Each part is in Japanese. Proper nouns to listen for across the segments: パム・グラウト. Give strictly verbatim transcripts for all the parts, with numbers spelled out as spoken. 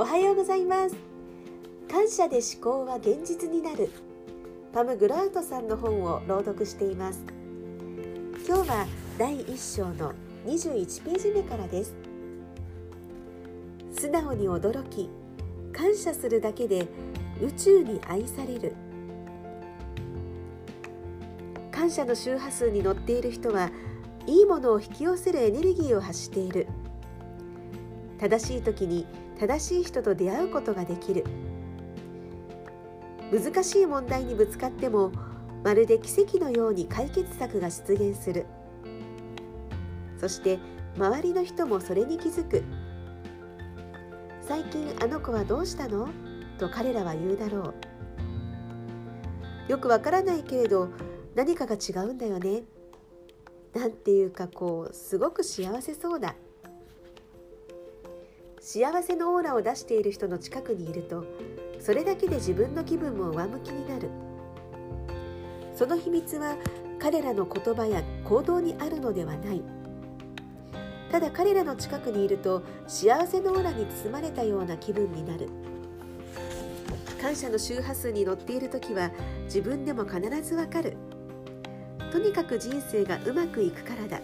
おはようございます。感謝で思考は現実になる、パム・グラウトさんの本を朗読しています。今日はだいいっ章のにじゅういちページ目からです。素直に驚き感謝するだけで宇宙に愛される。感謝の周波数に乗っている人はいいものを引き寄せるエネルギーを発している。正しい時に正しい人と出会うことができる。難しい問題にぶつかってもまるで奇跡のように解決策が出現する。そして周りの人もそれに気づく。最近あの子はどうしたの？と彼らは言うだろう。よくわからないけれど何かが違うんだよね。なんていうかこうすごく幸せそうだ。幸せのオーラを出している人の近くにいると、それだけで自分の気分も上向きになる。その秘密は彼らの言葉や行動にあるのではない。ただ彼らの近くにいると幸せのオーラに包まれたような気分になる。感謝の周波数に乗っているときは自分でも必ずわかる。とにかく人生がうまくいくからだ。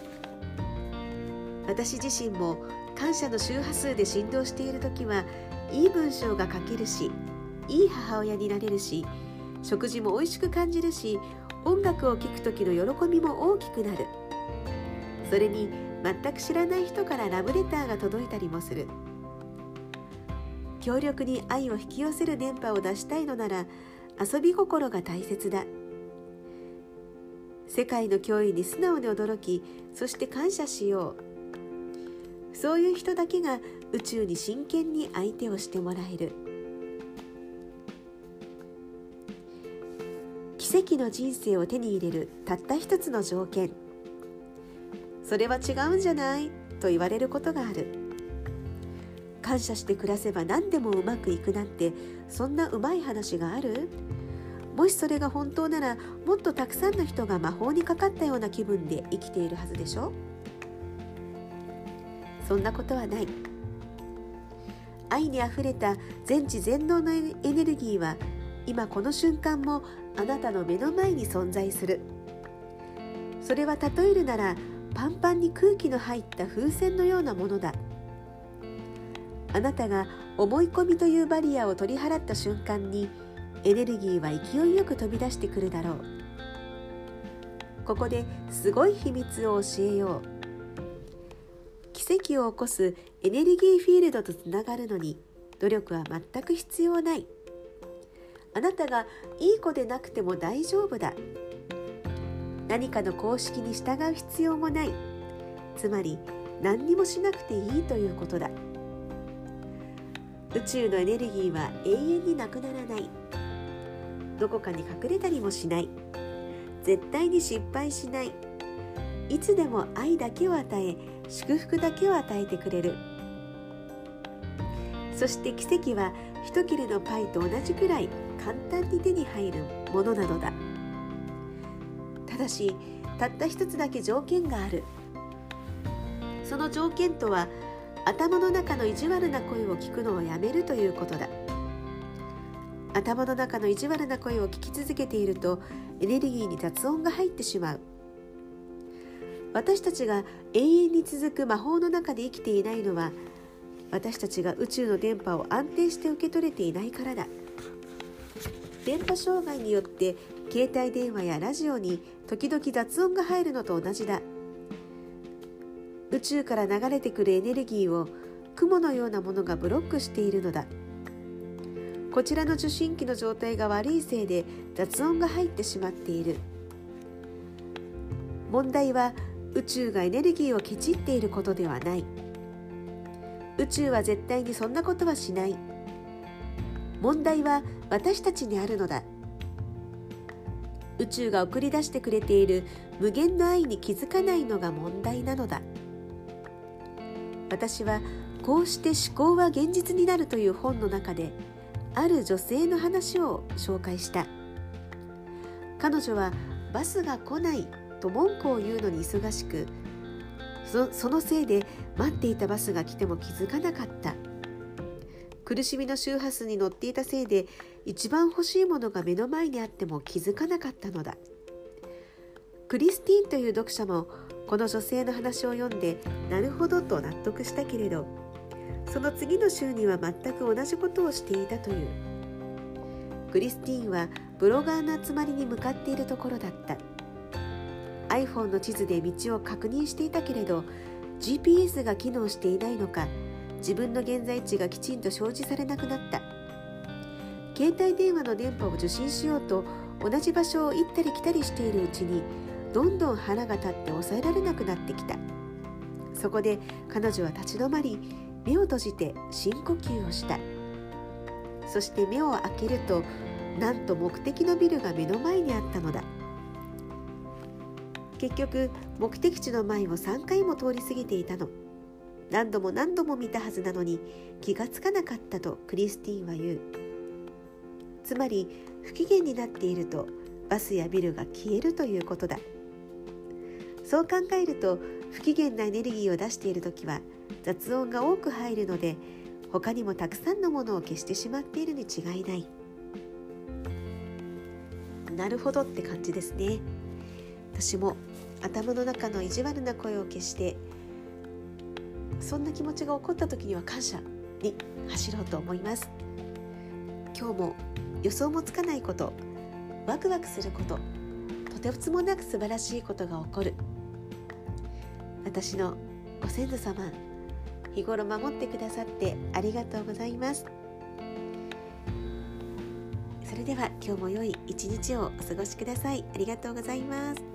私自身も感謝の周波数で振動しているときはいい文章が書けるし、いい母親になれるし、食事もおいしく感じるし、音楽を聴くときの喜びも大きくなる。それに全く知らない人からラブレターが届いたりもする。強力に愛を引き寄せる電波を出したいのなら遊び心が大切だ。世界の脅威に素直に驚き、そして感謝しよう。そういう人だけが宇宙に真剣に相手をしてもらえる。奇跡の人生を手に入れるたった一つの条件。それは違うんじゃないと言われることがある。感謝して暮らせば何でもうまくいくなんて、そんなうまい話がある？もしそれが本当なら、もっとたくさんの人が魔法にかかったような気分で生きているはずでしょ？そんなことはない。愛にあふれた全知全能のエネルギーは、今この瞬間もあなたの目の前に存在する。それは例えるなら、パンパンに空気の入った風船のようなものだ。あなたが思い込みというバリアを取り払った瞬間に、エネルギーは勢いよく飛び出してくるだろう。ここですごい秘密を教えよう。奇跡を起こすエネルギーフィールドとつながるのに、努力は全く必要ない。あなたがいい子でなくても大丈夫だ。何かの公式に従う必要もない。つまり何にもしなくていいということだ。宇宙のエネルギーは永遠になくならない。どこかに隠れたりもしない。絶対に失敗しない。いつでも愛だけを与え、祝福だけを与えてくれる。そして奇跡は一切れのパイと同じくらい簡単に手に入るものなのだ。ただし、たった一つだけ条件がある。その条件とは、頭の中の意地悪な声を聞くのをやめるということだ。頭の中の意地悪な声を聞き続けていると、エネルギーに雑音が入ってしまう。私たちが永遠に続く魔法の中で生きていないのは、私たちが宇宙の電波を安定して受け取れていないからだ。電波障害によって携帯電話やラジオに時々雑音が入るのと同じだ。宇宙から流れてくるエネルギーを雲のようなものがブロックしているのだ。こちらの受信機の状態が悪いせいで雑音が入ってしまっている。問題は宇宙がエネルギーをケチっていることではない。宇宙は絶対にそんなことはしない。問題は私たちにあるのだ。宇宙が送り出してくれている無限の愛に気づかないのが問題なのだ。私はこうして思考は現実になるという本の中で、ある女性の話を紹介した。彼女はバスが来ないと文句を言うのに忙しく、そ, そのせいで待っていたバスが来ても気づかなかった。苦しみの周波数に乗っていたせいで、一番欲しいものが目の前にあっても気づかなかったのだ。クリスティンという読者もこの女性の話を読んで、なるほどと納得したけれど、その次の週には全く同じことをしていたという。クリスティンはブロガーの集まりに向かっているところだった。iPhone の地図で道を確認していたけれど、ジーピーエス が機能していないのか、自分の現在地がきちんと表示されなくなった。携帯電話の電波を受信しようと、同じ場所を行ったり来たりしているうちに、どんどん腹が立って抑えられなくなってきた。そこで彼女は立ち止まり、目を閉じて深呼吸をした。そして目を開けると、なんと目的のビルが目の前にあったのだ。結局、目的地の前をさんかいも通り過ぎていたの。何度も何度も見たはずなのに、気がつかなかったとクリスティンは言う。つまり、不機嫌になっていると、バスやビルが消えるということだ。そう考えると、不機嫌なエネルギーを出しているときは雑音が多く入るので、他にもたくさんのものを消してしまっているに違いない。なるほどって感じですね。私も頭の中の意地悪な声を消して、そんな気持ちが起こったときには感謝に走ろうと思います。今日も予想もつかないこと、ワクワクすること、とてつもなく素晴らしいことが起こる。私のご先祖様、日頃守ってくださってありがとうございます。それでは今日も良い一日をお過ごしください。ありがとうございます。